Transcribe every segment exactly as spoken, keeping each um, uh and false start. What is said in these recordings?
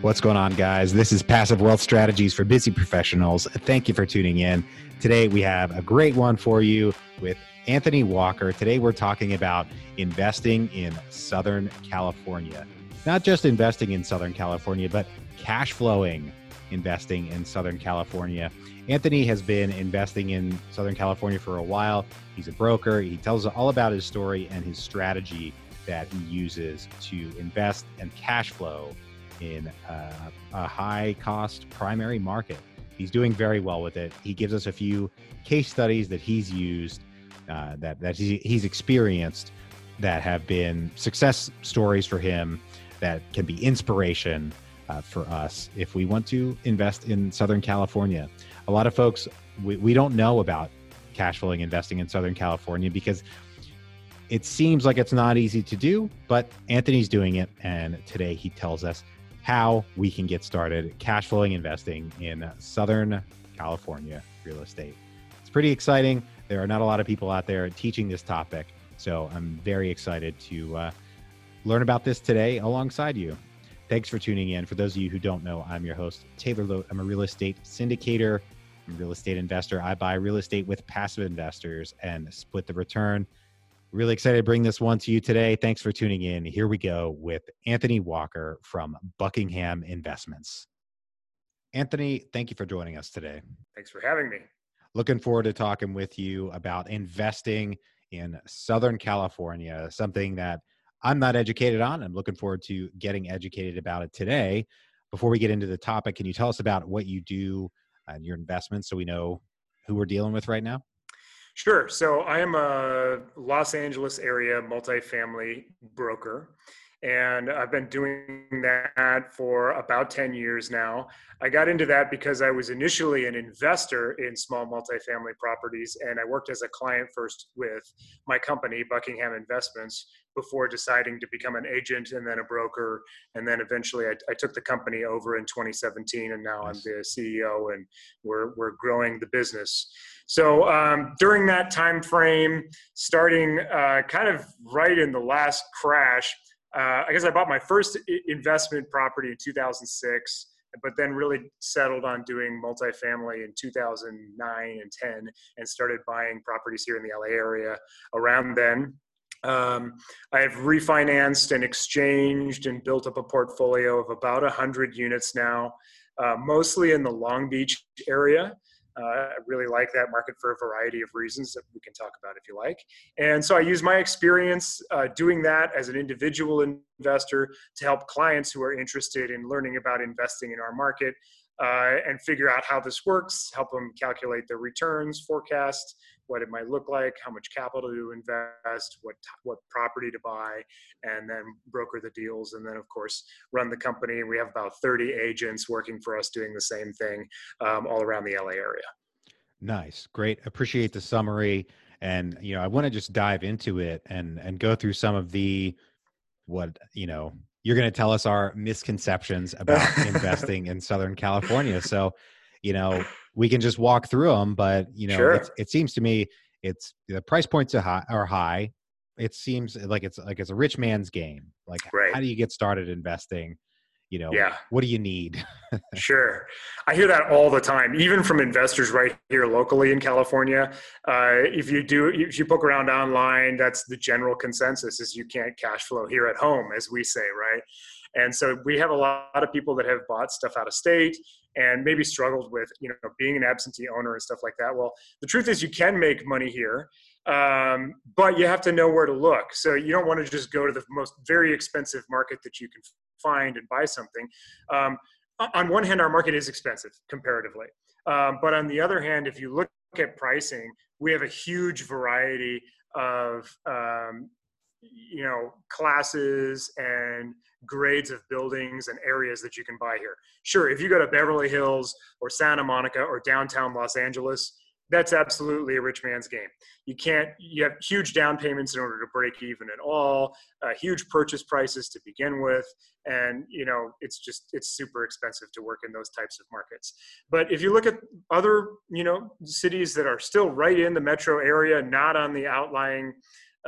What's going on, guys? This is Passive Wealth Strategies for Busy Professionals. Thank you for tuning in. Today, we have a great one for you with Anthony Walker. Today, we're talking about investing in Southern California. Not just investing in Southern California, but cash flowing investing in Southern California. Anthony has been investing in Southern California for a while. He's a broker. He tells us all about his story and his strategy that he uses to invest and cash flow in a, a high cost primary market. He's doing very well with it. He gives us a few case studies that he's used, uh, that, that he, he's experienced, that have been success stories for him that can be inspiration uh, for us if we want to invest in Southern California. A lot of folks, we, we don't know about cash flowing investing in Southern California because it seems like it's not easy to do, but Anthony's doing it. And today he tells us how we can get started cash flowing investing in Southern California real estate. It's pretty exciting. There are not a lot of people out there teaching this topic. So I'm very excited to uh, learn about this today alongside you. Thanks for tuning in. For those of you who don't know, I'm your host, Taylor Lote. I'm a real estate syndicator, I'm a real estate investor. I buy real estate with passive investors and split the return. Really excited to bring this one to you today. Thanks for tuning in. Here we go with Anthony Walker from Buckingham Investments. Anthony, thank you for joining us today. Thanks for having me. Looking forward to talking with you about investing in Southern California, something that I'm not educated on. I'm looking forward to getting educated about it today. Before we get into the topic, can you tell us about what you do and your investments so we know who we're dealing with right now? Sure. So I am a Los Angeles area multifamily broker, and I've been doing that for about ten years now. I got into that because I was initially an investor in small multifamily properties, and I worked as a client first with my company, Buckingham Investments, before deciding to become an agent and then a broker. And then eventually I, I took the company over in twenty seventeen, and now nice. I'm the C E O, and we're, we're growing the business. So um, during that time frame, starting uh, kind of right in the last crash, uh, I guess I bought my first investment property in two thousand six, but then really settled on doing multifamily in two thousand nine and ten and started buying properties here in the L A area around then. Um, I have refinanced and exchanged and built up a portfolio of about one hundred units now, uh, mostly in the Long Beach area. Uh, I really like that market for a variety of reasons that we can talk about if you like. And so I use my experience uh, doing that as an individual investor to help clients who are interested in learning about investing in our market uh, and figure out how this works, help them calculate their returns, forecast what it might look like, how much capital to invest, what what property to buy, and then broker the deals, and then of course run the company. We have about thirty agents working for us doing the same thing um, all around the L A area. Nice, great. Appreciate the summary, and you know I want to just dive into it and and go through some of the what you know you're going to tell us our misconceptions about investing in Southern California. So you know. We can just walk through them, but you know, sure. it's, it seems to me it's the price points are high, are high. It seems like it's like it's a rich man's game. Like, right. How do you get started investing? You know, yeah. What do you need? Sure. I hear that all the time, even from investors right here locally in California. Uh, if you do, if you poke around online, that's the general consensus is you can't cash flow here at home, as we say, right? And so we have a lot of people that have bought stuff out of state and maybe struggled with, you know, being an absentee owner and stuff like that. Well, the truth is you can make money here. Um, but you have to know where to look. So you don't want to just go to the most very expensive market that you can find and buy something. Um, on one hand, our market is expensive comparatively. Um, but on the other hand, if you look at pricing, we have a huge variety of, um, you know, classes and grades of buildings and areas that you can buy here. Sure, if you go to Beverly Hills or Santa Monica or downtown Los Angeles, that's absolutely a rich man's game. You can't, you have huge down payments in order to break even at all, uh, huge purchase prices to begin with. And, you know, it's just, it's super expensive to work in those types of markets. But if you look at other, you know, cities that are still right in the metro area, not on the outlying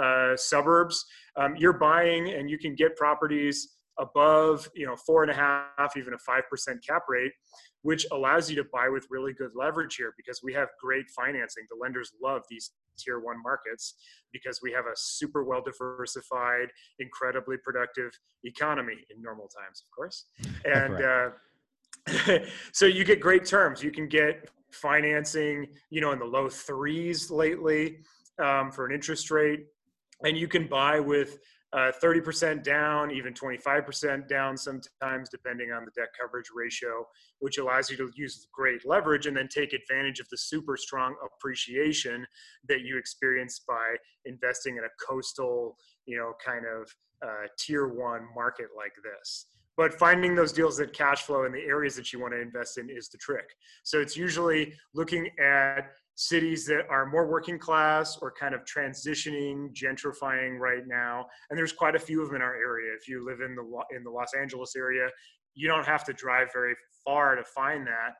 uh, suburbs, um, you're buying and you can get properties above, you know, four and a half, even a five percent cap rate, which allows you to buy with really good leverage here because we have great financing. The lenders love these tier one markets because we have a super well diversified, incredibly productive economy in normal times, of course. And uh, so you get great terms. You can get financing, you know, in the low threes lately um, for an interest rate, and you can buy with Uh, thirty percent down, even twenty-five percent down sometimes, depending on the debt coverage ratio, which allows you to use great leverage and then take advantage of the super strong appreciation that you experience by investing in a coastal, you know, kind of uh, tier one market like this. But finding those deals that cash flow in the areas that you want to invest in is the trick. So it's usually looking at cities that are more working class or kind of transitioning, gentrifying right now. And there's quite a few of them in our area. If you live in the, in the Los Angeles area, you don't have to drive very far to find that.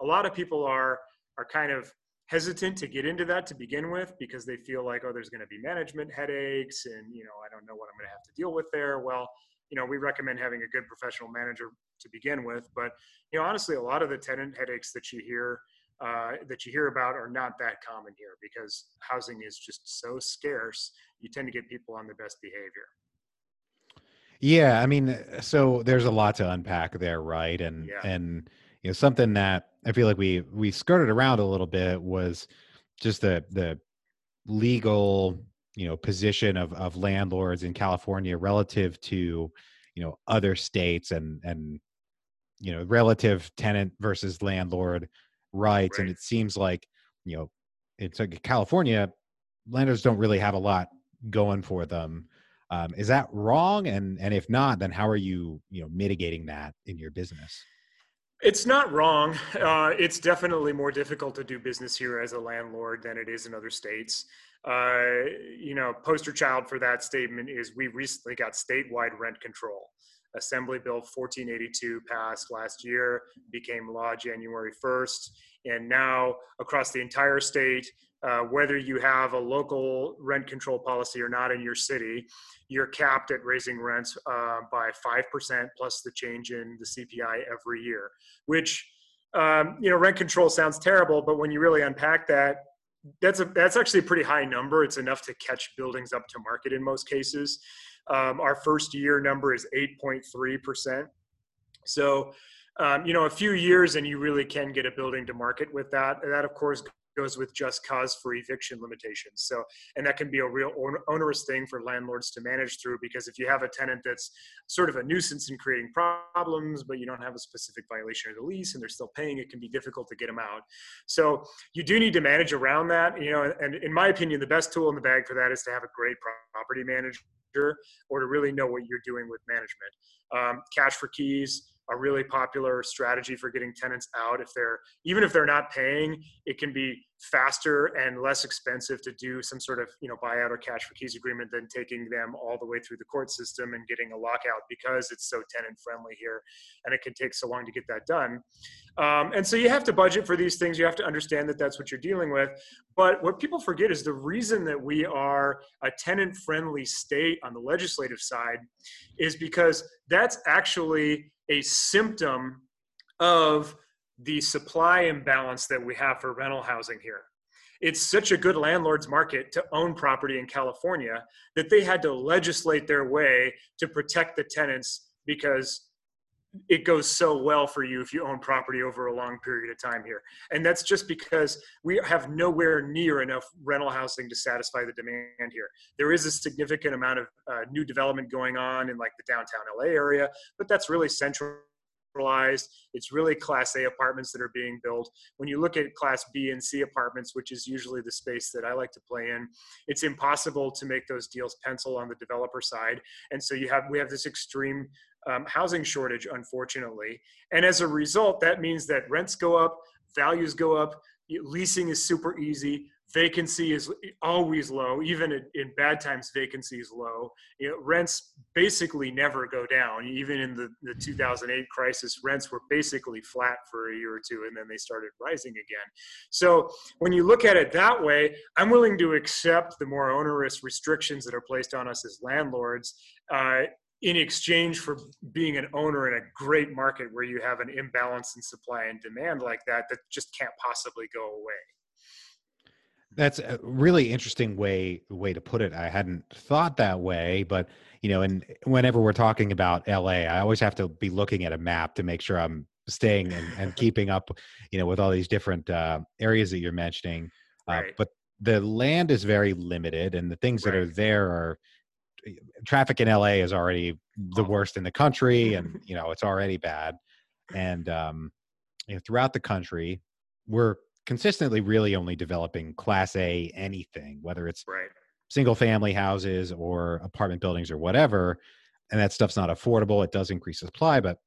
A lot of people are, are kind of hesitant to get into that to begin with because they feel like, oh, there's going to be management headaches and, you know, I don't know what I'm going to have to deal with there. Well, you know, we recommend having a good professional manager to begin with. But, you know, honestly, a lot of the tenant headaches that you hear uh, that you hear about are not that common here because housing is just so scarce. You tend to get people on their best behavior. Yeah. I mean, so there's a lot to unpack there, right? And, yeah. and, you know, something that I feel like we, we skirted around a little bit was just the, the legal, you know, position of, of landlords in California relative to, you know, other states and, and, you know, relative tenant versus landlord rights. Right. And it seems like, you know, it's like California landlords don't really have a lot going for them. Um, is that wrong? And, and if not, then how are you, you know, mitigating that in your business? It's not wrong. Uh, it's definitely more difficult to do business here as a landlord than it is in other states. Uh, you know, poster child for that statement is we recently got statewide rent control. Assembly Bill fourteen eighty-two passed last year, became law January first. And now across the entire state, uh, whether you have a local rent control policy or not in your city, you're capped at raising rents uh, by five percent plus the change in the C P I every year, which, um, you know, rent control sounds terrible, but when you really unpack that, That's a that's actually a pretty high number. It's enough to catch buildings up to market in most cases. Um, our first year number is eight point three percent. So, um, you know, a few years and you really can get a building to market with that. And that, of course, goes with just cause for eviction limitations. So, and that can be a real onerous thing for landlords to manage through because if you have a tenant that's sort of a nuisance in creating problems, but you don't have a specific violation of the lease and they're still paying, it can be difficult to get them out. So you do need to manage around that, you know, and in my opinion, the best tool in the bag for that is to have a great property manager or to really know what you're doing with management. Um, cash for keys, a really popular strategy for getting tenants out. If they're, even if they're not paying, it can be faster and less expensive to do some sort of, you know, buyout or cash for keys agreement than taking them all the way through the court system and getting a lockout because it's so tenant friendly here and it can take so long to get that done. Um, and so you have to budget for these things. You have to understand that that's what you're dealing with. But what people forget is the reason that we are a tenant friendly state on the legislative side is because that's actually a symptom of the supply imbalance that we have for rental housing here. It's such a good landlord's market to own property in California that they had to legislate their way to protect the tenants because it goes so well for you if you own property over a long period of time here. And that's just because we have nowhere near enough rental housing to satisfy the demand here. There is a significant amount of uh, new development going on in like the downtown L A area, but that's really centralized. It's really class A apartments that are being built. When you look at class B and C apartments, which is usually the space that I like to play in, it's impossible to make those deals pencil on the developer side. And so you have, we have this extreme Um, housing shortage, unfortunately. And as a result, that means that rents go up, values go up, leasing is super easy, vacancy is always low, even in bad times, vacancy is low. You know, rents basically never go down. Even in the, the two thousand eight crisis, rents were basically flat for a year or two, and then they started rising again. So when you look at it that way, I'm willing to accept the more onerous restrictions that are placed on us as landlords, uh, in exchange for being an owner in a great market where you have an imbalance in supply and demand like that, that just can't possibly go away. That's a really interesting way way to put it. I hadn't thought that way, but you know, and whenever we're talking about L A, I always have to be looking at a map to make sure I'm staying and, and keeping up, you know, with all these different uh, areas that you're mentioning. Uh, right. But the land is very limited, and the things right. that are there are traffic in L A is already the worst in the country, and you know it's already bad. And um, you know, throughout the country, we're consistently really only developing class A anything, whether it's right. single family houses or apartment buildings or whatever. And that stuff's not affordable. It does increase supply, but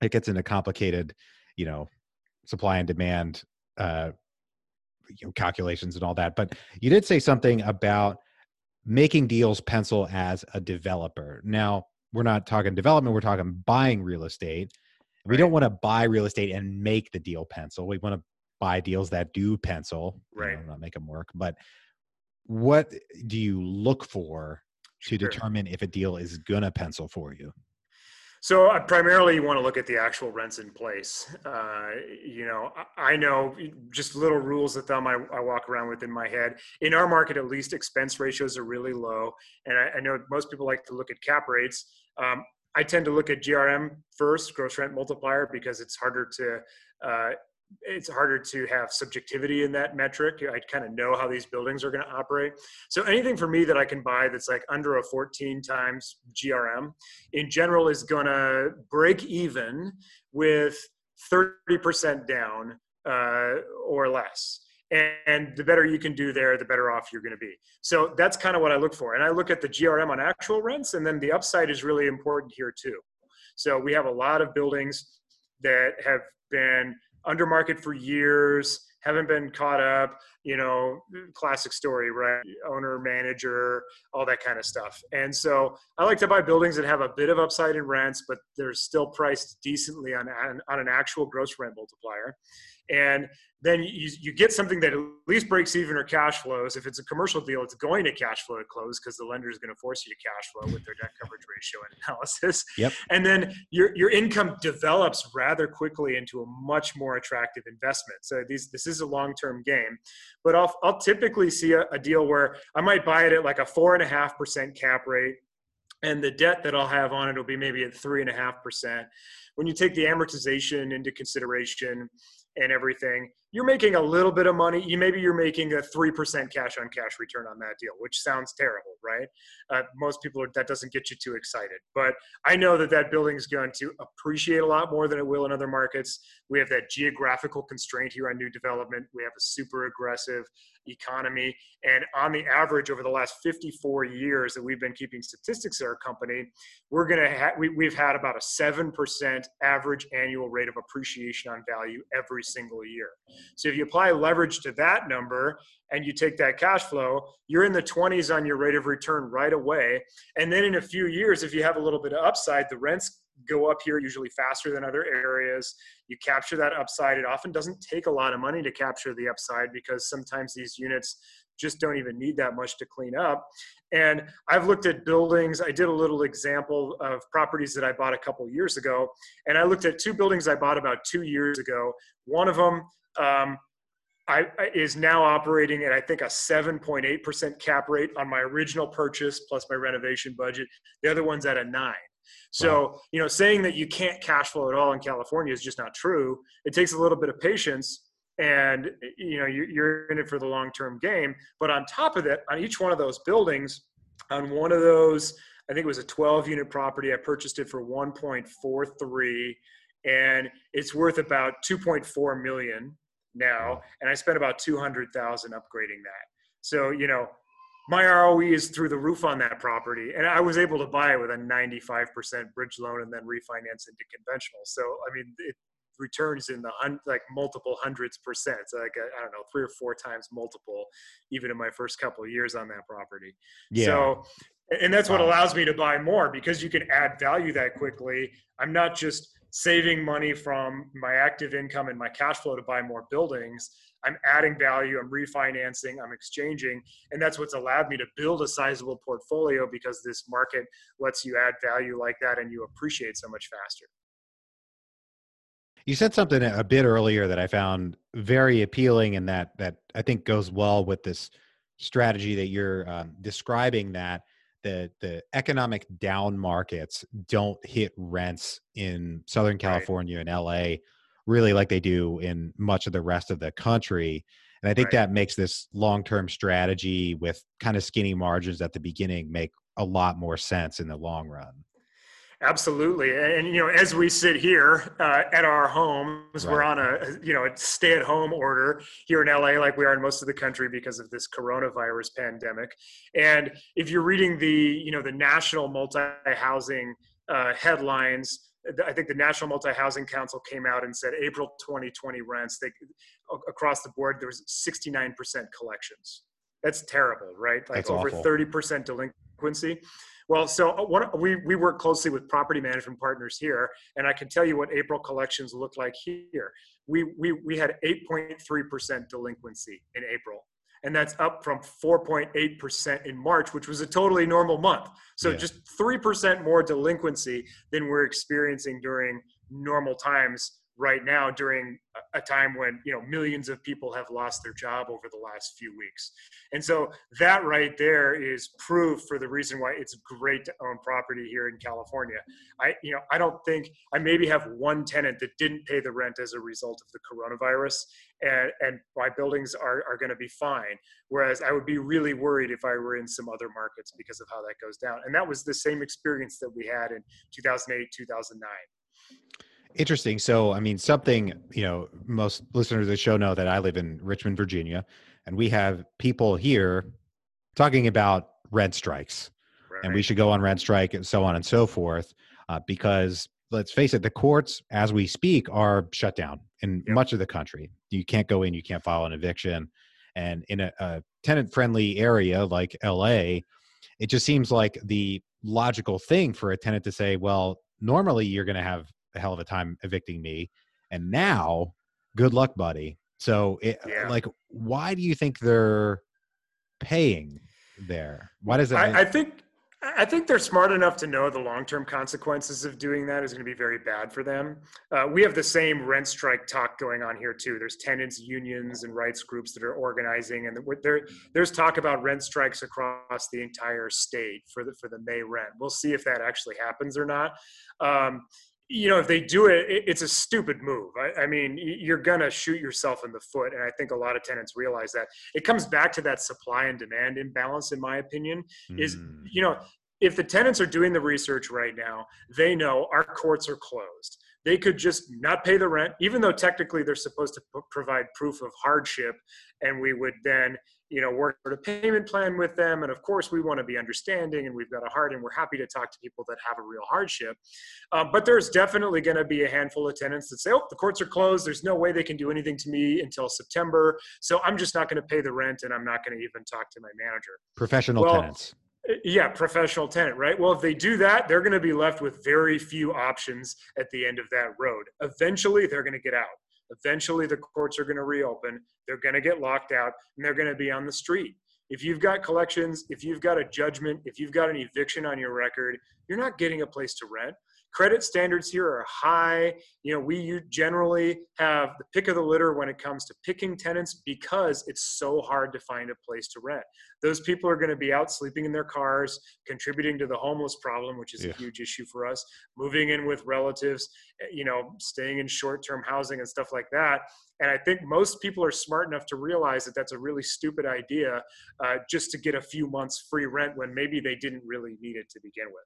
it gets into complicated, you know, supply and demand uh, you know, calculations and all that. But you did say something about making deals pencil as a developer. Now, we're not talking development. We're talking buying real estate. We right. don't want to buy real estate and make the deal pencil. We want to buy deals that do pencil, right? You know, not make them work. But what do you look for to sure. determine if a deal is gonna pencil for you? So I primarily want to look at the actual rents in place. Uh, you know, I, I know just little rules of thumb I, I walk around with in my head. In our market, at least, expense ratios are really low, and I, I know most people like to look at cap rates. Um, I tend to look at G R M first, gross rent multiplier, because it's harder to. Uh, it's harder to have subjectivity in that metric. I kind of know how these buildings are going to operate. So anything for me that I can buy that's like under a fourteen times G R M in general is going to break even with thirty percent down uh, or less. And, and the better you can do there, the better off you're going to be. So that's kind of what I look for. And I look at the G R M on actual rents, and then the upside is really important here too. So we have a lot of buildings that have been under market for years, haven't been caught up, you know, classic story, right? Owner, manager, all that kind of stuff. And so I like to buy buildings that have a bit of upside in rents, but they're still priced decently on, on, on an actual gross rent multiplier. And then you, you get something that at least breaks even or cash flows. If it's a commercial deal, it's going to cash flow at close because the lender is going to force you to cash flow with their debt coverage ratio and analysis. Yep. And then your, your income develops rather quickly into a much more attractive investment. So these, this is a long-term game. But I'll, I'll typically see a, a deal where I might buy it at like a four point five percent cap rate, and the debt that I'll have on it will be maybe at three point five percent. When you take the amortization into consideration and everything, you're making a little bit of money. You maybe you're making a three percent cash on cash return on that deal, which sounds terrible, right? Uh, most people, are, that doesn't get you too excited. But I know that that building's going to appreciate a lot more than it will in other markets. We have that geographical constraint here on new development. We have a super aggressive economy. And on the average, over the last fifty-four years that we've been keeping statistics at our company, we're going to ha- we, we've had about a seven percent average annual rate of appreciation on value every single year. So if you apply leverage to that number and you take that cash flow, you're in the twenties on your rate of return right away. And then in a few years, if you have a little bit of upside, the rents go up here usually faster than other areas. You capture that upside. It often doesn't take a lot of money to capture the upside because sometimes these units just don't even need that much to clean up. And I've looked at buildings. I did a little example of properties that I bought a couple years ago. And I looked at two buildings I bought about two years ago. One of them, Um, I, I is now operating at, I think, a seven point eight percent cap rate on my original purchase plus my renovation budget. The other one's at a nine. So, wow. you know, saying that you can't cash flow at all in California is just not true. It takes a little bit of patience and, you know, you're, you're in it for the long-term game. But on top of that, on each one of those buildings, on one of those, I think it was a twelve unit property. I purchased it for one point four three, and it's worth about two point four million now, and I spent about two hundred thousand dollars upgrading that. So, you know, my R O E is through the roof on that property, and I was able to buy it with a ninety-five percent bridge loan and then refinance into conventional. So, I mean, it returns in the hun- like multiple hundreds percent, so like, a, I don't know, three or four times multiple, even in my first couple of years on that property. Yeah. So, and that's what allows me to buy more because you can add value that quickly. I'm not just saving money from my active income and my cash flow to buy more buildings. I'm adding value, I'm refinancing, I'm exchanging. And that's what's allowed me to build a sizable portfolio, because this market lets you add value like that and you appreciate so much faster. You said something a bit earlier that I found very appealing, and that that I think goes well with this strategy that you're um, describing, that the, the economic down markets don't hit rents in Southern California right. and L A really like they do in much of the rest of the country. And I think right. that makes this long-term strategy with kind of skinny margins at the beginning make a lot more sense in the long run. Absolutely. And, you know, as we sit here uh, at our homes, right. we're on a, you know, a stay-at-home order here in L A, like we are in most of the country because of this coronavirus pandemic. And if you're reading the, you know, the National Multi-Housing uh, headlines, I think the National Multi-Housing Council came out and said April twenty twenty rents, they, across the board, there was sixty-nine percent collections. That's terrible, right? Like That's over awful. thirty percent delinquency. Well, so what, we, we work closely with property management partners here, and I can tell you what April collections looked like here. We, we, we had eight point three percent delinquency in April. And that's up from four point eight percent in March, which was a totally normal month. So yeah. just three percent more delinquency than we're experiencing during normal times right now, during a time when, you know, millions of people have lost their job over the last few weeks. And so that right there is proof for the reason why it's great to own property here in California. I, you know, I don't think, I maybe have one tenant that didn't pay the rent as a result of the coronavirus, and, and my buildings are, are going to be fine. Whereas I would be really worried if I were in some other markets because of how that goes down. And that was the same experience that we had in two thousand eight, two thousand nine. Interesting. So, I mean, something, you know, most listeners of the show know that I live in Richmond, Virginia, and we have people here talking about rent strikes right. and we should go on rent strike and so on and so forth, uh, because let's face it, the courts as we speak are shut down in yep. much of the country. You can't go in, you can't file an eviction. And in a, a tenant-friendly area like L A, it just seems like the logical thing for a tenant to say, well, normally you're going to have a hell of a time evicting me, and now good luck, buddy. So it, yeah. like, why do you think they're paying there? Why does that? I, I think, I think they're smart enough to know the long-term consequences of doing that is going to be very bad for them. Uh, we have the same rent strike talk going on here too. There's tenants, unions, and rights groups that are organizing, and there, there's talk about rent strikes across the entire state for the, for the May rent. We'll see if that actually happens or not. Um, You know, if they do it, it's a stupid move. I, I mean, you're going to shoot yourself in the foot. And I think a lot of tenants realize that. It comes back to that supply and demand imbalance, in my opinion, mm. is, you know, if the tenants are doing the research right now, they know our courts are closed. They could just not pay the rent, even though technically they're supposed to p- provide proof of hardship. And we would then, you know, work on a payment plan with them. And of course, we want to be understanding, and we've got a heart, and we're happy to talk to people that have a real hardship. Uh, but there's definitely going to be a handful of tenants that say, oh, the courts are closed. There's no way they can do anything to me until September. So I'm just not going to pay the rent, and I'm not going to even talk to my manager. Professional well, tenants. Yeah, professional tenant, right? Well, if they do that, they're going to be left with very few options at the end of that road. Eventually, they're going to get out. Eventually, the courts are going to reopen. They're going to get locked out, and they're going to be on the street. If you've got collections, if you've got a judgment, if you've got an eviction on your record, you're not getting a place to rent. Credit standards here are high. You know, we generally have the pick of the litter when it comes to picking tenants because it's so hard to find a place to rent. Those people are going to be out sleeping in their cars, contributing to the homeless problem, which is yeah. a huge issue for us, moving in with relatives, you know, staying in short-term housing and stuff like that. And I think most people are smart enough to realize that that's a really stupid idea uh, just to get a few months free rent when maybe they didn't really need it to begin with.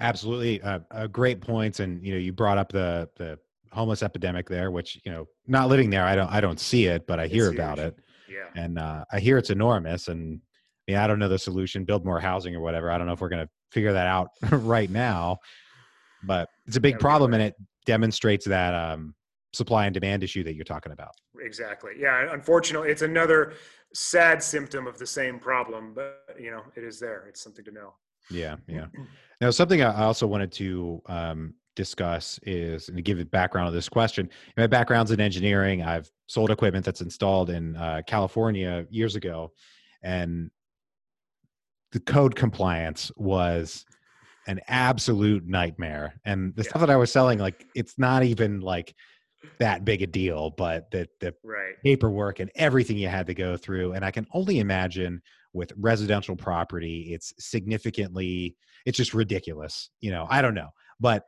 Absolutely. Uh, uh, great points. And, you know, you brought up the, the homeless epidemic there, which, you know, not living there, I don't, I don't see it, but I hear about it. Yeah. And uh, I hear it's enormous, and I mean, I don't know the solution, build more housing or whatever. I don't know if we're going to figure that out right now, but it's a big problem. And it demonstrates that, um, supply and demand issue that you're talking about. Exactly. Yeah. Unfortunately, it's another sad symptom of the same problem, but you know, it is there. It's something to know. Yeah. Yeah. Now, something I also wanted to um, discuss is, and to give a background of this question, my background's in engineering. I've sold equipment that's installed in uh, California years ago, and the code compliance was an absolute nightmare. And the yeah. stuff that I was selling, like, it's not even like that big a deal, but the, the right. paperwork and everything you had to go through. And I can only imagine with residential property, it's significantly, it's just ridiculous. You know, I don't know, but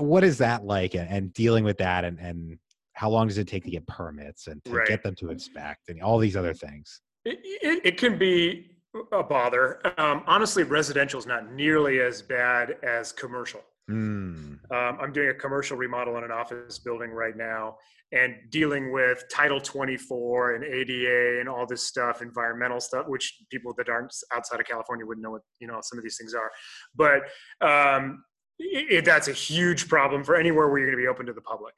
what is that like, and, and dealing with that, and, and how long does it take to get permits and to right. get them to inspect and all these other things? It, it, it can be a bother. Um, honestly, residential is not nearly as bad as commercial. Mm. Um, I'm doing a commercial remodel in an office building right now, and dealing with Title twenty-four and A D A and all this stuff, environmental stuff, which people that aren't outside of California wouldn't know what, you know, some of these things are. But um, it, that's a huge problem for anywhere where you're going to be open to the public.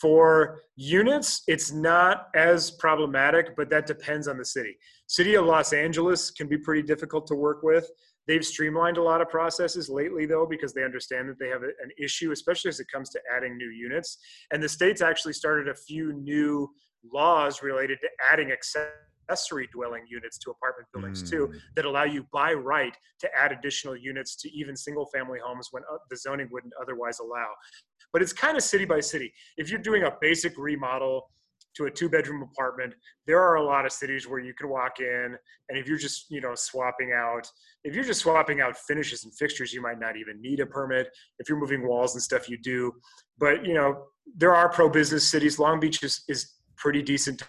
For units, it's not as problematic, but that depends on the city. City of Los Angeles can be pretty difficult to work with. They've streamlined a lot of processes lately, though, because they understand that they have an issue, especially as it comes to adding new units. And the state's actually started a few new laws related to adding accessory dwelling units to apartment buildings, mm. too, that allow you by right to add additional units to even single-family homes when the zoning wouldn't otherwise allow. But it's kind of city by city. If you're doing a basic remodel to a two-bedroom apartment, there are a lot of cities where you can walk in, and if you're just, you know, swapping out, if you're just swapping out finishes and fixtures, you might not even need a permit. If you're moving walls and stuff, you do. But, you know, there are pro-business cities. Long Beach is, is pretty decent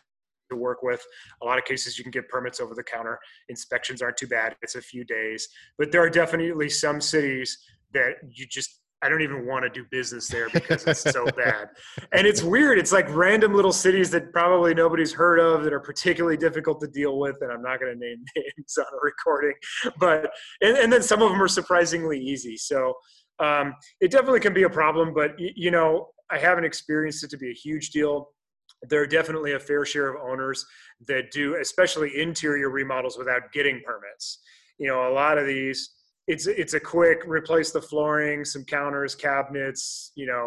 to work with. A lot of cases you can get permits over the counter. Inspections aren't too bad. It's a few days. But there are definitely some cities that you just, I don't even want to do business there because it's so bad. And it's weird. It's like random little cities that probably nobody's heard of that are particularly difficult to deal with. And I'm not going to name names on a recording, but, and, and then some of them are surprisingly easy. So um, it definitely can be a problem, but y- you know, I haven't experienced it to be a huge deal. There are definitely a fair share of owners that do, especially interior remodels without getting permits. You know, a lot of these, It's it's a quick replace the flooring, some counters, cabinets, you know,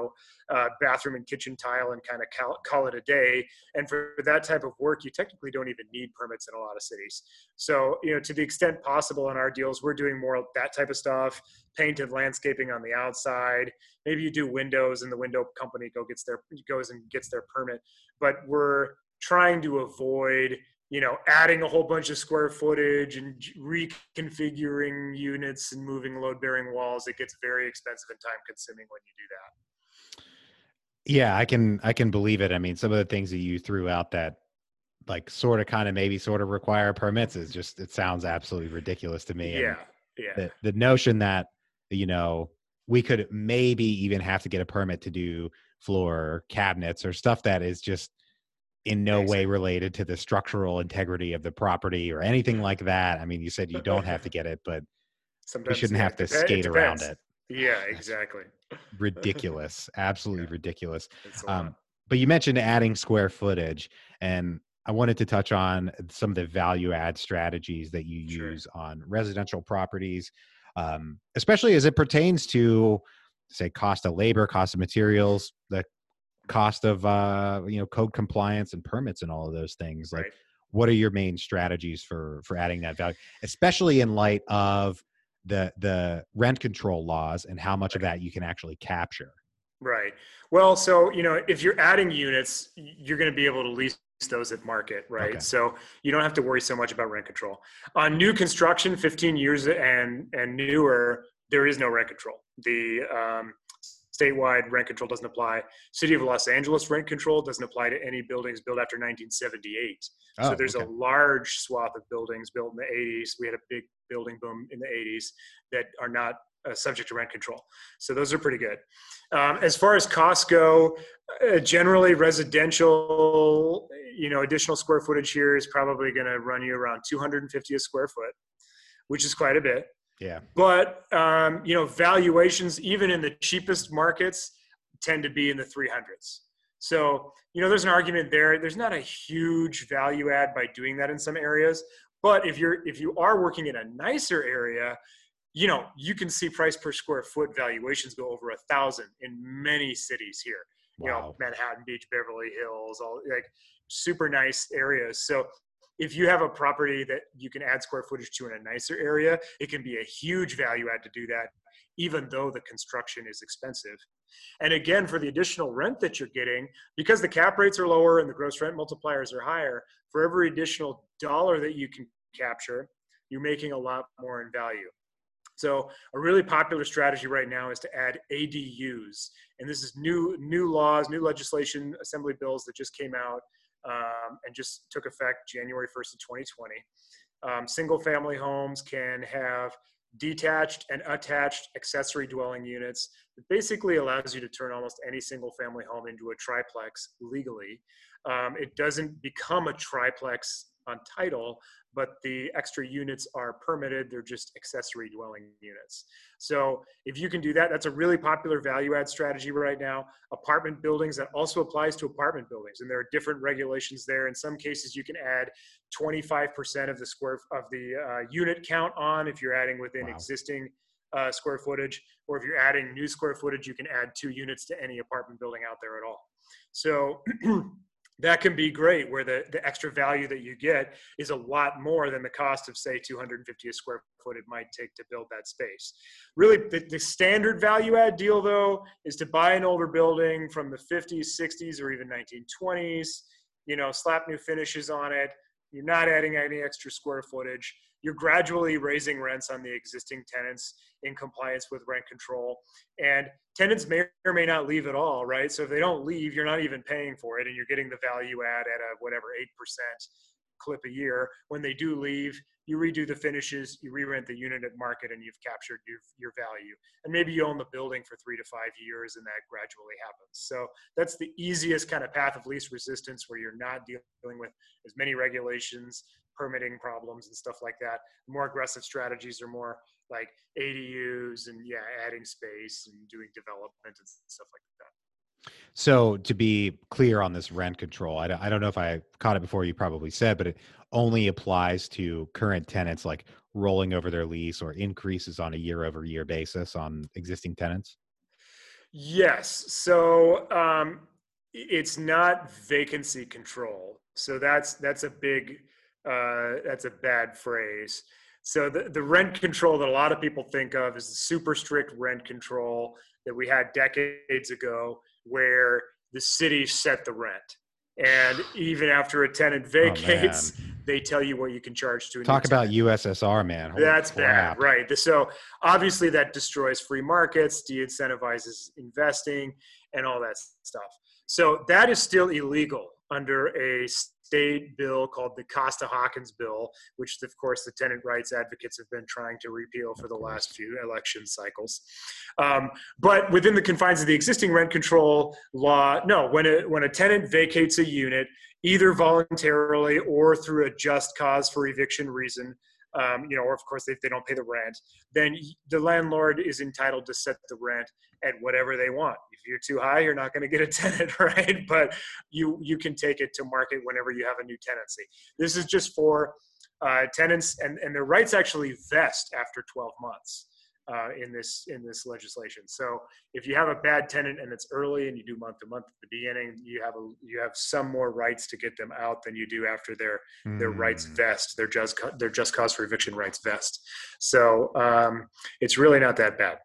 uh, bathroom and kitchen tile, and kind of call, call it a day. And for that type of work, you technically don't even need permits in a lot of cities. So, you know, to the extent possible in our deals, we're doing more of that type of stuff, paint and landscaping on the outside. Maybe you do windows and the window company go gets their goes and gets their permit. But we're trying to avoid, you know, adding a whole bunch of square footage and reconfiguring units and moving load-bearing walls. It gets very expensive and time-consuming when you do that. Yeah, I can I can believe it. I mean, some of the things that you threw out that, like, sort of, kind of, maybe sort of require permits is just, it sounds absolutely ridiculous to me. Yeah, and yeah. The, the notion that, you know, we could maybe even have to get a permit to do floor cabinets or stuff that is just in no way related to the structural integrity of the property or anything like that. I mean, you said you don't have to get it, but sometimes you shouldn't have to skate around it. Yeah, exactly. Ridiculous. Absolutely ridiculous. Um, but you mentioned adding square footage, and I wanted to touch on some of the value add strategies that you use on residential properties, um, especially as it pertains to, say, cost of labor, cost of materials, the cost of, uh, you know, code compliance and permits and all of those things. Like, right. What are your main strategies for, for adding that value, especially in light of the, the rent control laws and how much right. of that you can actually capture? Right. Well, so, you know, if you're adding units, you're going to be able to lease those at market, right? Okay. So you don't have to worry so much about rent control. On new construction, fifteen years and, and newer, there is no rent control. The, um, statewide rent control doesn't apply. City of Los Angeles rent control doesn't apply to any buildings built after nineteen seventy-eight. Oh, so there's okay. a large swath of buildings built in the eighties. We had a big building boom in the eighties that are not uh, subject to rent control. So those are pretty good. Um, as far as costs go, uh, generally residential, you know, additional square footage here is probably going to run you around two hundred fifty a square foot, which is quite a bit. Yeah. But, um, you know, valuations, even in the cheapest markets, tend to be in the three hundreds. So, you know, there's an argument there. There's not a huge value add by doing that in some areas. But if you're, if you are working in a nicer area, you know, you can see price per square foot valuations go over a thousand in many cities here. Wow. You know, Manhattan Beach, Beverly Hills, all like super nice areas. So if you have a property that you can add square footage to in a nicer area, it can be a huge value add to do that, even though the construction is expensive. And again, for the additional rent that you're getting, because the cap rates are lower and the gross rent multipliers are higher, for every additional dollar that you can capture, you're making a lot more in value. So a really popular strategy right now is to add A D Us. And this is new, new laws, new legislation, assembly bills that just came out um, and just took effect January first of twenty twenty. Um, single family homes can have detached and attached accessory dwelling units. It basically allows you to turn almost any single family home into a triplex legally. Um, it doesn't become a triplex on title, but the extra units are permitted. They're just accessory dwelling units. So if you can do that, that's a really popular value add strategy right now. Apartment buildings, that also applies to apartment buildings. And there are different regulations there. In some cases, you can add twenty-five percent of the square of the uh, unit count on if you're adding within wow. existing uh, square footage, or if you're adding new square footage, you can add two units to any apartment building out there at all. So that can be great, where the, the extra value that you get is a lot more than the cost of, say, two hundred fifty a square foot it might take to build that space. Really, the, the standard value add deal, though, is to buy an older building from the fifties, sixties, or even nineteen twenties, you know, slap new finishes on it. You're not adding any extra square footage. You're gradually raising rents on the existing tenants in compliance with rent control. And tenants may or may not leave at all, right? So if they don't leave, you're not even paying for it, and you're getting the value add at a whatever eight percent clip a year. When they do leave, you redo the finishes, you re-rent the unit at market, and you've captured your, your value. And maybe you own the building for three to five years, and that gradually happens. So that's the easiest kind of path of least resistance, where you're not dealing with as many regulations, permitting problems, and stuff like that. More aggressive strategies are more like A D Us and yeah, adding space and doing development and stuff like that. So to be clear on this rent control, I don't, I don't know if I caught it before you probably said, but it only applies to current tenants, like rolling over their lease or increases on a year over year basis on existing tenants? Yes. So um, it's not vacancy control. So that's, that's a big, uh, that's a bad phrase. So the, the rent control that a lot of people think of is the super strict rent control that we had decades ago, where the city set the rent. And even after a tenant vacates, oh, they tell you what you can charge to a Talk about tenant. U S S R, man. Holy That's crap. bad, right? So obviously that destroys free markets, de-incentivizes investing, and all that stuff. So that is still illegal under a state bill called the Costa-Hawkins Bill, which of course the tenant rights advocates have been trying to repeal for the last few election cycles. Um, but within the confines of the existing rent control law, no, when a, when a tenant vacates a unit, either voluntarily or through a just cause for eviction reason, um, you know, or of course if they don't pay the rent, then the landlord is entitled to set the rent at whatever they want. If you're too high, you're not going to get a tenant, right? But you you can take it to market whenever you have a new tenancy. This is just for uh, tenants, and, and their rights actually vest after twelve months uh, in this in this legislation. So if you have a bad tenant and it's early and you do month to month at the beginning, you have a, you have some more rights to get them out than you do after their mm. their rights vest, their just their just cause for eviction rights vest. So um, it's really not that bad.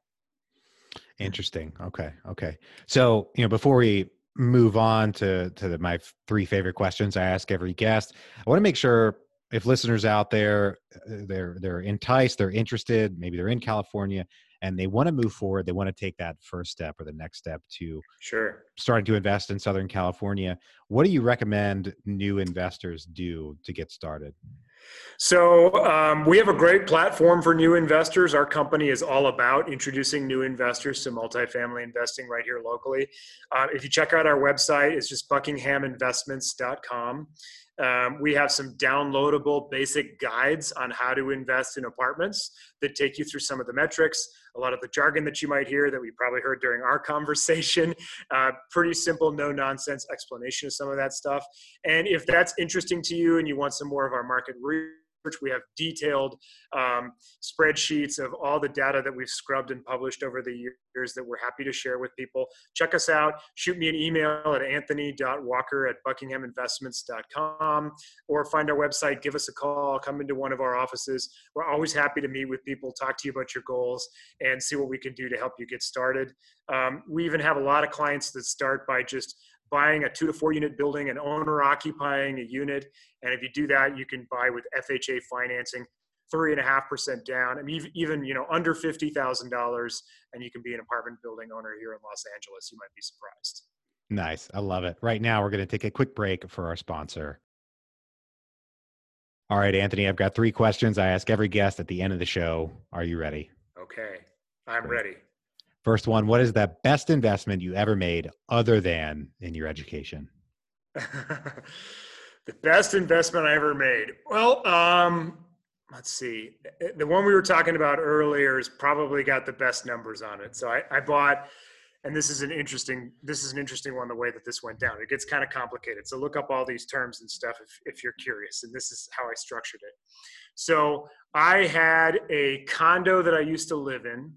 Interesting. Okay. Okay. So, you know, before we move on to, to the, my three favorite questions I ask every guest, I want to make sure if listeners out there, they're, they're enticed, they're interested, maybe they're in California and they want to move forward. They want to take that first step or the next step to sure starting to invest in Southern California. What do you recommend new investors do to get started? So um, we have a great platform for new investors. Our company is all about introducing new investors to multifamily investing right here locally. Uh, if you check out our website, it's just buckingham investments dot com. Um, we have some downloadable basic guides on how to invest in apartments that take you through some of the metrics, a lot of the jargon that you might hear that we probably heard during our conversation, uh, pretty simple, no nonsense explanation of some of that stuff. And if that's interesting to you and you want some more of our market We have detailed um, spreadsheets of all the data that we've scrubbed and published over the years that we're happy to share with people. Check us out. Shoot me an email at anthony dot walker at buckingham investments dot com, or find our website, give us a call, come into one of our offices. We're always happy to meet with people, talk to you about your goals, and see what we can do to help you get started. Um, we even have a lot of clients that start by just buying a two to four unit building and owner occupying a unit. And if you do that, you can buy with F H A financing, three and a half percent down. I mean, even, you know, under fifty thousand dollars, and you can be an apartment building owner here in Los Angeles. You might be surprised. Nice. I love it. Right now, we're going to take a quick break for our sponsor. All right, Anthony, I've got three questions I ask every guest at the end of the show. Are you ready? Okay. I'm Great. ready. First one, what is the best investment you ever made other than in your education? The best investment I ever made. Well, um, let's see. The one we were talking about earlier has probably got the best numbers on it. So I, I bought, and this is an interesting, this is an interesting one, the way that this went down. It gets kind of complicated. So look up all these terms and stuff if, if you're curious. And this is how I structured it. So I had a condo that I used to live in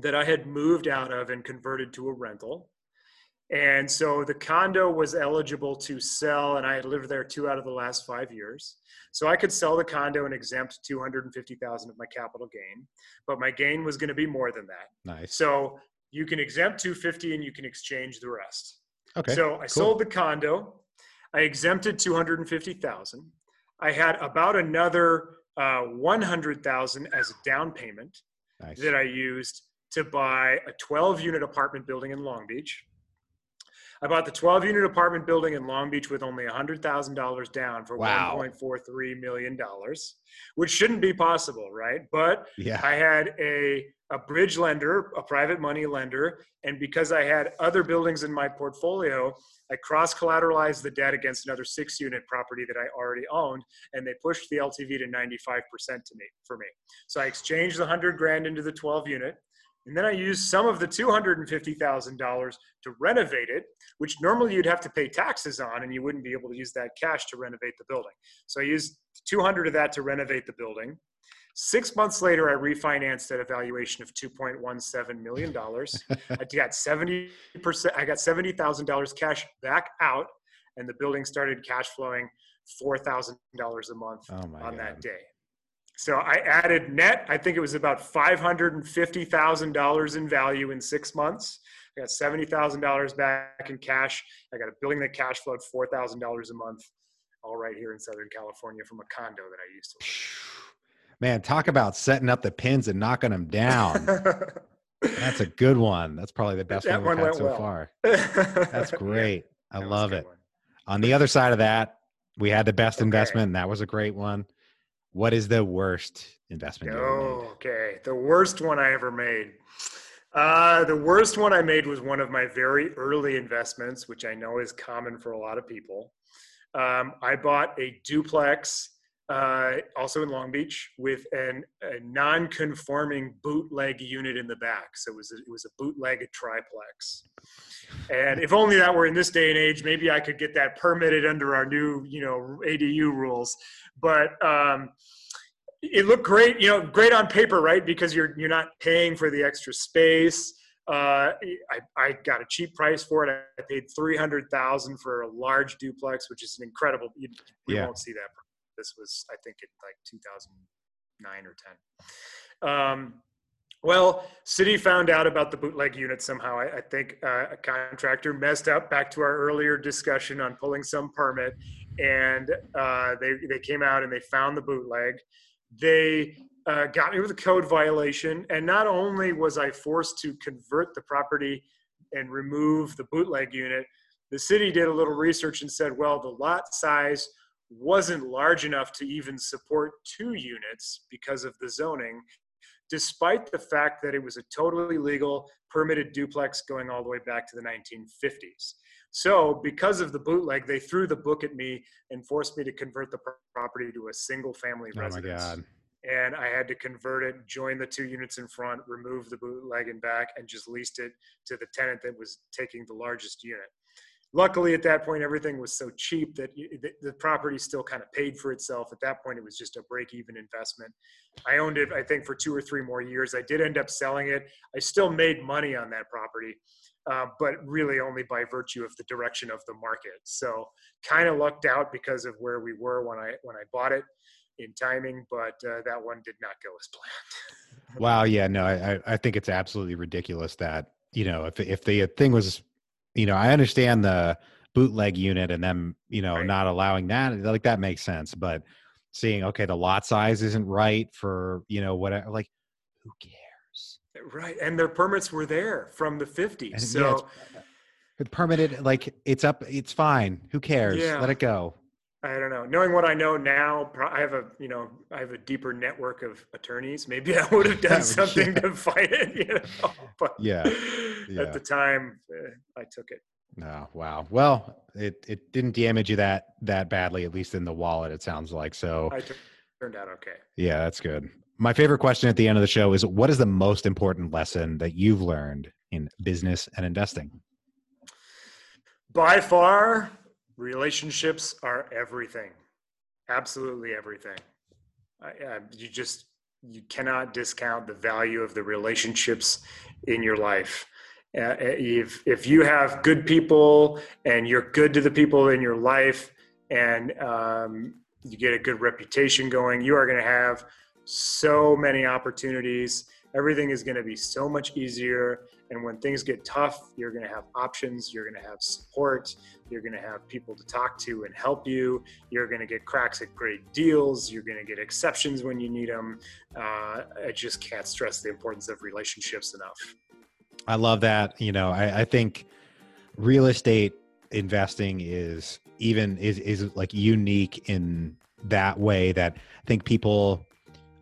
that I had moved out of and converted to a rental. And so the condo was eligible to sell, and I had lived there two out of the last five years. So I could sell the condo and exempt two hundred fifty thousand dollars of my capital gain, but my gain was gonna be more than that. Nice. So you can exempt two hundred fifty thousand dollars and you can exchange the rest. Okay. So I cool. sold the condo, I exempted two hundred fifty thousand dollars. I had about another uh, one hundred thousand dollars as a down payment nice. that I used to buy a twelve unit apartment building in Long Beach. I bought the twelve unit apartment building in Long Beach with only one hundred thousand dollars down for wow. one point four three million dollars, which shouldn't be possible, right? But yeah. I had a, a bridge lender, a private money lender, and because I had other buildings in my portfolio, I cross-collateralized the debt against another six unit property that I already owned, and they pushed the L T V to ninety-five percent to me for me. So I exchanged the one hundred grand into the twelve unit, and then I used some of the two hundred fifty thousand dollars to renovate it, which normally you'd have to pay taxes on, and you wouldn't be able to use that cash to renovate the building. So I used two hundred of that to renovate the building. Six months later, I refinanced at a valuation of two point one seven million dollars. I got seventy percent, I got seventy thousand dollars cash back out, and the building started cash flowing four thousand dollars a month oh my on God. that day. So I added net, I think it was about five hundred fifty thousand dollars in value in six months. I got seventy thousand dollars back in cash. I got a building that cash flowed four thousand dollars a month, all right here in Southern California from a condo that I used to live in. Man, talk about setting up the pins and knocking them down. That's a good one. That's probably the best that one we've had so well. far. That's great. Yeah, I that love it. One. On the other side of that, we had the best okay. investment, and that was a great one. What is the worst investment you ever made? Okay. The worst one I ever made. Uh, the worst one I made was one of my very early investments, which I know is common for a lot of people. Um, I bought a duplex, uh, also in Long Beach, with an, a non-conforming bootleg unit in the back. So it was a, it was a bootleg triplex. And if only that were in this day and age, maybe I could get that permitted under our new, you know, A D U rules. But um, it looked great, you know, great on paper, right? Because you're you're not paying for the extra space. Uh, I, I got a cheap price for it. I paid three hundred thousand dollars for a large duplex, which is an incredible. You, you yeah. won't see that. This was, I think, in like two thousand nine or ten. Um, Well, city found out about the bootleg unit somehow. I, I think uh, a contractor messed up, back to our earlier discussion on pulling some permit, and uh, they, they came out and they found the bootleg. They uh, got me with a code violation, and not only was I forced to convert the property and remove the bootleg unit, the city did a little research and said, well, the lot size wasn't large enough to even support two units because of the zoning, despite the fact that it was a totally legal permitted duplex going all the way back to the nineteen fifties. So because of the bootleg, they threw the book at me and forced me to convert the property to a single family oh residence. My God. And I had to convert it, join the two units in front, remove the bootleg and back, and just leased it to the tenant that was taking the largest unit. Luckily, at that point, everything was so cheap that you, the, the property still kind of paid for itself. At that point, it was just a break-even investment. I owned it, I think, for two or three more years. I did end up selling it. I still made money on that property, uh, but really only by virtue of the direction of the market. So kind of lucked out because of where we were when I when I bought it in timing, but uh, that one did not go as planned. Wow. Yeah, no, I, I think it's absolutely ridiculous that, you know, if, if the thing was, you know, I understand the bootleg unit and them, you know, right. not allowing that, like that makes sense, but seeing, okay, the lot size isn't right for, you know, whatever, like who cares? Right. And their permits were there from the fifties. And, so yeah, it permitted, like it's up, it's fine. Who cares? Yeah. Let it go. I don't know. Knowing what I know now, I have a, you know, I have a deeper network of attorneys. Maybe I would have done something yeah. to fight it, you know? But yeah. yeah. at the time, uh, I took it. Oh, wow. Well, it, it didn't damage you that, that badly, at least in the wallet, it sounds like. So I t- turned out okay. Yeah, that's good. My favorite question at the end of the show is, what is the most important lesson that you've learned in business and investing? By far, relationships are everything. Absolutely everything. I, I, you just, you cannot discount the value of the relationships in your life. Uh, if, if you have good people and you're good to the people in your life and um, you get a good reputation going, you are going to have so many opportunities. Everything is going to be so much easier. And when things get tough, you're going to have options. You're going to have support. You're going to have people to talk to and help you. You're going to get cracks at great deals. You're going to get exceptions when you need them. Uh, I just can't stress the importance of relationships enough. I love that. You know, I, I think real estate investing is even is, is like unique in that way that I think people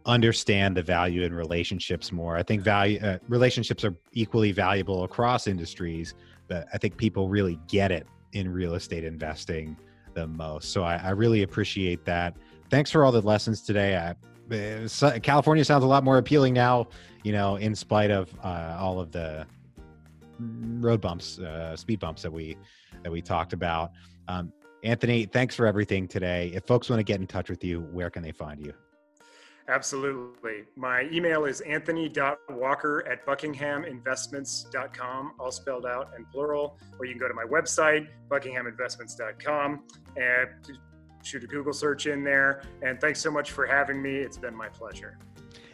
understand the value in relationships more. I think value uh, relationships are equally valuable across industries, but I think people really get it in real estate investing the most. So I, I really appreciate that. Thanks for all the lessons today. I, uh, California sounds a lot more appealing now, you know, in spite of uh, all of the road bumps, uh, speed bumps that we that we talked about. Um, Anthony, thanks for everything today. If folks want to get in touch with you, where can they find you? Absolutely. My email is anthony.walker at buckinghaminvestments.com, all spelled out and plural, or you can go to my website, buckinghaminvestments dot com, and shoot a Google search in there. And thanks so much for having me. It's been my pleasure.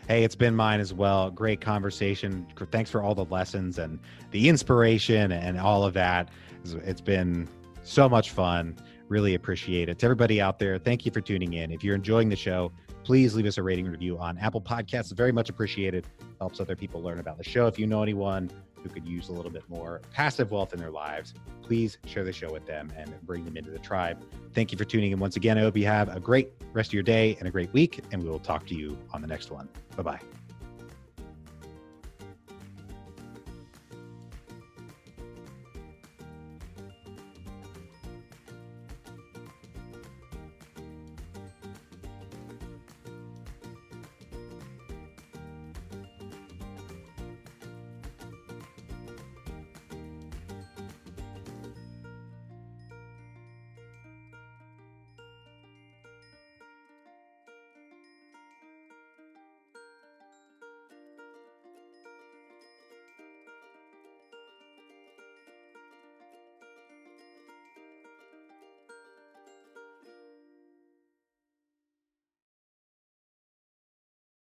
Hey, it's been mine as well. Great conversation. Thanks for all the lessons and the inspiration and all of that. It's been so much fun. Really appreciate it. To everybody out there, thank you for tuning in. If you're enjoying the show, please leave us a rating review on Apple Podcasts. Very much appreciated. Helps other people learn about the show. If you know anyone who could use a little bit more passive wealth in their lives, please share the show with them and bring them into the tribe. Thank you for tuning in. Once again, I hope you have a great rest of your day and a great week, and we will talk to you on the next one. Bye-bye.